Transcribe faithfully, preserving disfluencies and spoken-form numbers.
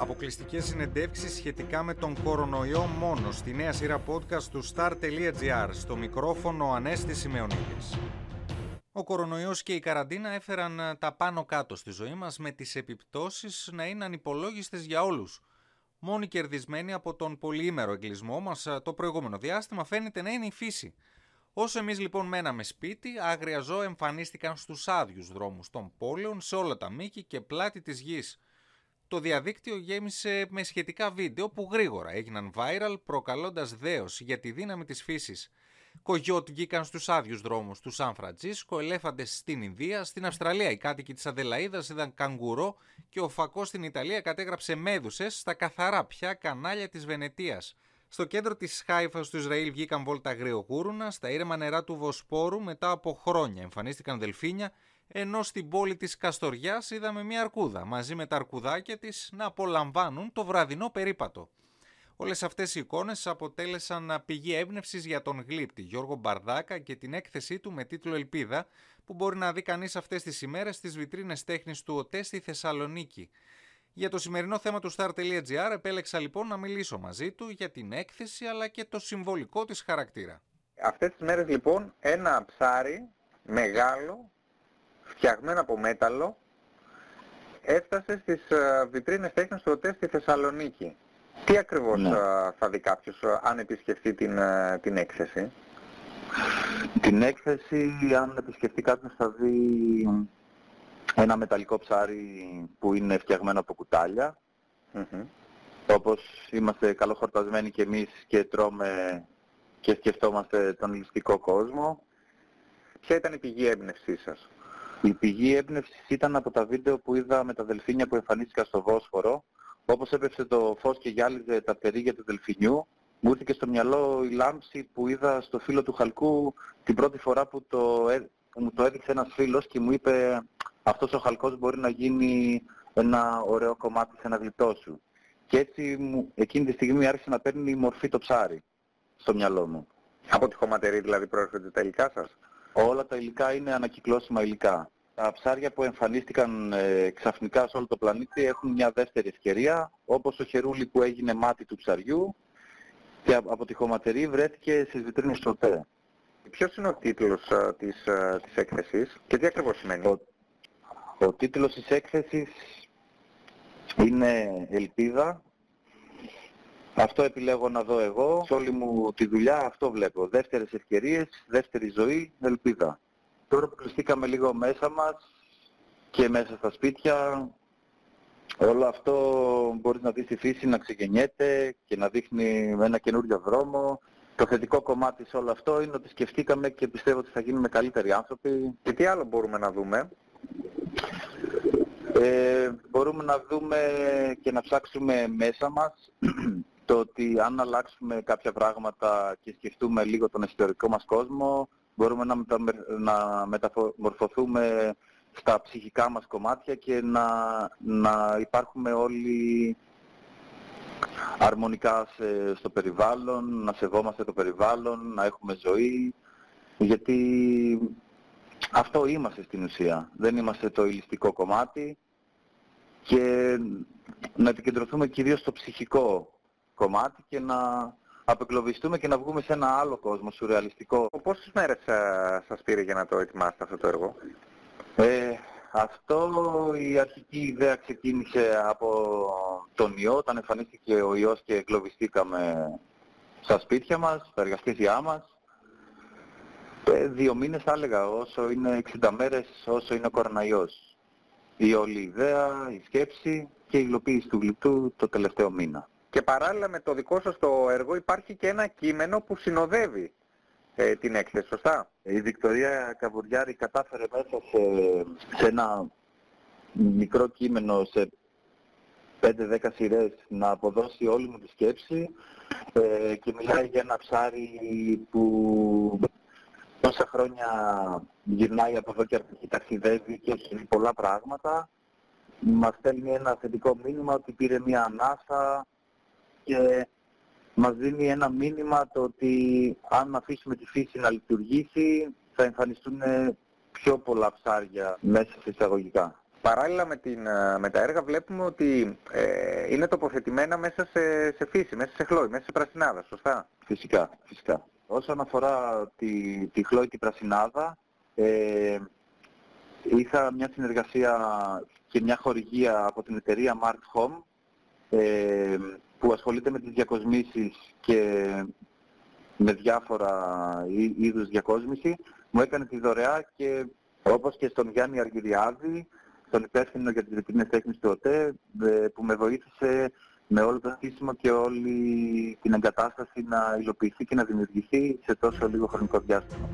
Αποκλειστικές συνεντεύξεις σχετικά με τον κορονοϊό μόνο στη νέα σειρά podcast του star τελεία gr, στο μικρόφωνο Ανέστη Σιμωνίδης. Ο κορονοϊός και η καραντίνα έφεραν τα πάνω κάτω στη ζωή μας, με τις επιπτώσεις να είναι ανυπολόγιστες για όλους. Μόνοι κερδισμένοι από τον πολυήμερο εγκλισμό μας το προηγούμενο διάστημα φαίνεται να είναι η φύση. Όσο εμείς λοιπόν μέναμε σπίτι, άγρια ζώα εμφανίστηκαν στους άδειους δρόμους των πόλεων, σε όλα τα μήκη και πλάτη της γης. Το διαδίκτυο γέμισε με σχετικά βίντεο που γρήγορα έγιναν viral, προκαλώντας δέος για τη δύναμη της φύσης. Κογιότ βγήκαν στους άδειους δρόμους του Σαν Φραντσίσκο, ελέφαντες στην Ινδία, στην Αυστραλία οι κάτοικοι της Αδελαΐδας είδαν καγκουρό και ο φακός στην Ιταλία κατέγραψε μέδουσες στα καθαρά πια κανάλια της Βενετίας. Στο κέντρο της Χάιφας του Ισραήλ βγήκαν βόλτα αγριογούρουνα, στα ήρεμα νερά του Βοσπόρου μετά από χρόνια εμφανίστηκαν δελφίνια, ενώ στην πόλη της Καστοριάς είδαμε μια αρκούδα μαζί με τα αρκουδάκια της να απολαμβάνουν το βραδινό περίπατο. Όλες αυτές οι εικόνες αποτέλεσαν πηγή έμπνευσης για τον γλύπτη Γιώργο Μπαρδάκα και την έκθεσή του με τίτλο «Ελπίδα», που μπορεί να δει κανείς αυτές τις ημέρες στις βιτρίνες τέχνης του ΟΤΕ στη Θεσσαλονίκη. Για το σημερινό θέμα του star τελεία gr επέλεξα λοιπόν να μιλήσω μαζί του για την έκθεση αλλά και το συμβολικό της χαρακτήρα. Αυτές τις μέρες λοιπόν ένα ψάρι μεγάλο, φτιαγμένο από μέταλλο, έφτασε στις βιτρίνες τέχνης του ΟΤΕ στη Θεσσαλονίκη. Τι ακριβώς ναι. θα δει κάποιος αν επισκεφτεί την, την έκθεση? Την έκθεση, αν επισκεφτεί κάποιος, θα δει ένα μεταλλικό ψάρι που είναι φτιαγμένο από κουτάλια. Mm-hmm. Όπως είμαστε καλοχορτασμένοι κι εμείς και τρώμε και σκεφτόμαστε τον ληστικό κόσμο. Ποια ήταν η πηγή έμπνευσής σας? Η πηγή έμπνευσης ήταν από τα βίντεο που είδα με τα δελφίνια που εμφανίστηκαν στο Βόσφορο. Όπως έπεσε το φως και γυάλιζε τα περίγια του δελφινιού, μου ήρθε και στο μυαλό η λάμψη που είδα στο φύλλο του χαλκού την πρώτη φορά που, το, που μου το έδειξε ένας φίλος και μου είπε «Αυτός ο χαλκός μπορεί να γίνει ένα ωραίο κομμάτι σε ένα γλυπτό σου». Και έτσι μου, εκείνη τη στιγμή άρχισε να παίρνει μορφή το ψάρι στο μυαλό μου. Από τη χωματερή δηλαδή προέρχονται τα υλικά σας? Όλα τα υλικά είναι ανακυκλώσιμα υλικά. Τα ψάρια που εμφανίστηκαν ε, ξαφνικά σε όλο το πλανήτη έχουν μια δεύτερη ευκαιρία, όπως ο χερούλι που έγινε μάτι του ψαριού και από τη χωματερή βρέθηκε στις βιτρίνες του ΟΤΕ. Ποιος είναι ο τίτλος α, της, α, της έκθεσης και τι ακριβώς σημαίνει? Ο, ο τίτλος της έκθεσης είναι «Ελπίδα». Αυτό επιλέγω να δω εγώ. Σε όλη μου τη δουλειά αυτό βλέπω. Δεύτερες ευκαιρίες, δεύτερη ζωή, ελπίδα. Τώρα που κλειστήκαμε λίγο μέσα μας και μέσα στα σπίτια, όλο αυτό μπορείς να δεις τη φύση να ξεγεννιέται και να δείχνει ένα καινούριο δρόμο. Το θετικό κομμάτι σε όλο αυτό είναι ότι σκεφτήκαμε και πιστεύω ότι θα γίνουμε καλύτεροι άνθρωποι. Και τι άλλο μπορούμε να δούμε? Ε, μπορούμε να δούμε και να ψάξουμε μέσα μας το ότι αν αλλάξουμε κάποια πράγματα και σκεφτούμε λίγο τον εσωτερικό μας κόσμο, μπορούμε να, μετα... να μεταμορφωθούμε στα ψυχικά μας κομμάτια και να, να υπάρχουμε όλοι αρμονικά σε... στο περιβάλλον, να σεβόμαστε το περιβάλλον, να έχουμε ζωή, γιατί αυτό είμαστε στην ουσία. Δεν είμαστε το υλιστικό κομμάτι και να επικεντρωθούμε κυρίως στο ψυχικό κομμάτι και να απεκλωβιστούμε και να βγούμε σε ένα άλλο κόσμο, σουρεαλιστικό. Πόσες μέρες α, σας πήρε για να το ετοιμάσετε αυτό το έργο? Ε, αυτό η αρχική ιδέα ξεκίνησε από τον ιό, όταν εμφανίστηκε ο ιός και εγκλωβιστήκαμε στα σπίτια μας, στα εργαστήριά μας. Ε, δύο μήνες θα έλεγα, όσο είναι εξήντα μέρες, όσο είναι ο κοροναϊός. Η όλη ιδέα, η σκέψη και η υλοποίηση του γλυπτού το τελευταίο μήνα. Και παράλληλα με το δικό σας το έργο υπάρχει και ένα κείμενο που συνοδεύει ε, την έκθεση, σωστά? Η Δικτωρία Καβουριάρη κατάφερε μέσα σε, σε ένα μικρό κείμενο, σε πέντε δέκα σειρές, να αποδώσει όλη μου τη σκέψη ε, και μιλάει για ένα ψάρι που τόσα χρόνια γυρνάει από εδώ και αρχίζει, ταξιδεύει και έχει πολλά πράγματα. Μας στέλνει ένα θετικό μήνυμα ότι πήρε μια ανάσα και μας δίνει ένα μήνυμα το ότι αν αφήσουμε τη φύση να λειτουργήσει θα εμφανιστούν πιο πολλά ψάρια μέσα σε εισαγωγικά. Παράλληλα με, την, με τα έργα βλέπουμε ότι ε, είναι τοποθετημένα μέσα σε, σε φύση, μέσα σε χλόι, μέσα σε πρασινάδα, σωστά. Φυσικά, φυσικά. Όσον αφορά τη, τη χλόι και πρασινάδα, ε, είχα μια συνεργασία και μια χορηγία από την εταιρεία Mark Home, ε, που ασχολείται με τις διακοσμήσεις και με διάφορα είδους διακόσμηση. Μου έκανε τη δωρεά και όπως και στον Γιάννη Αργυριάδη, τον υπεύθυνο για τις βιτρίνες τέχνης του ΟΤΕ, που με βοήθησε με όλο το στήσιμο και όλη την εγκατάσταση να υλοποιηθεί και να δημιουργηθεί σε τόσο λίγο χρονικό διάστημα.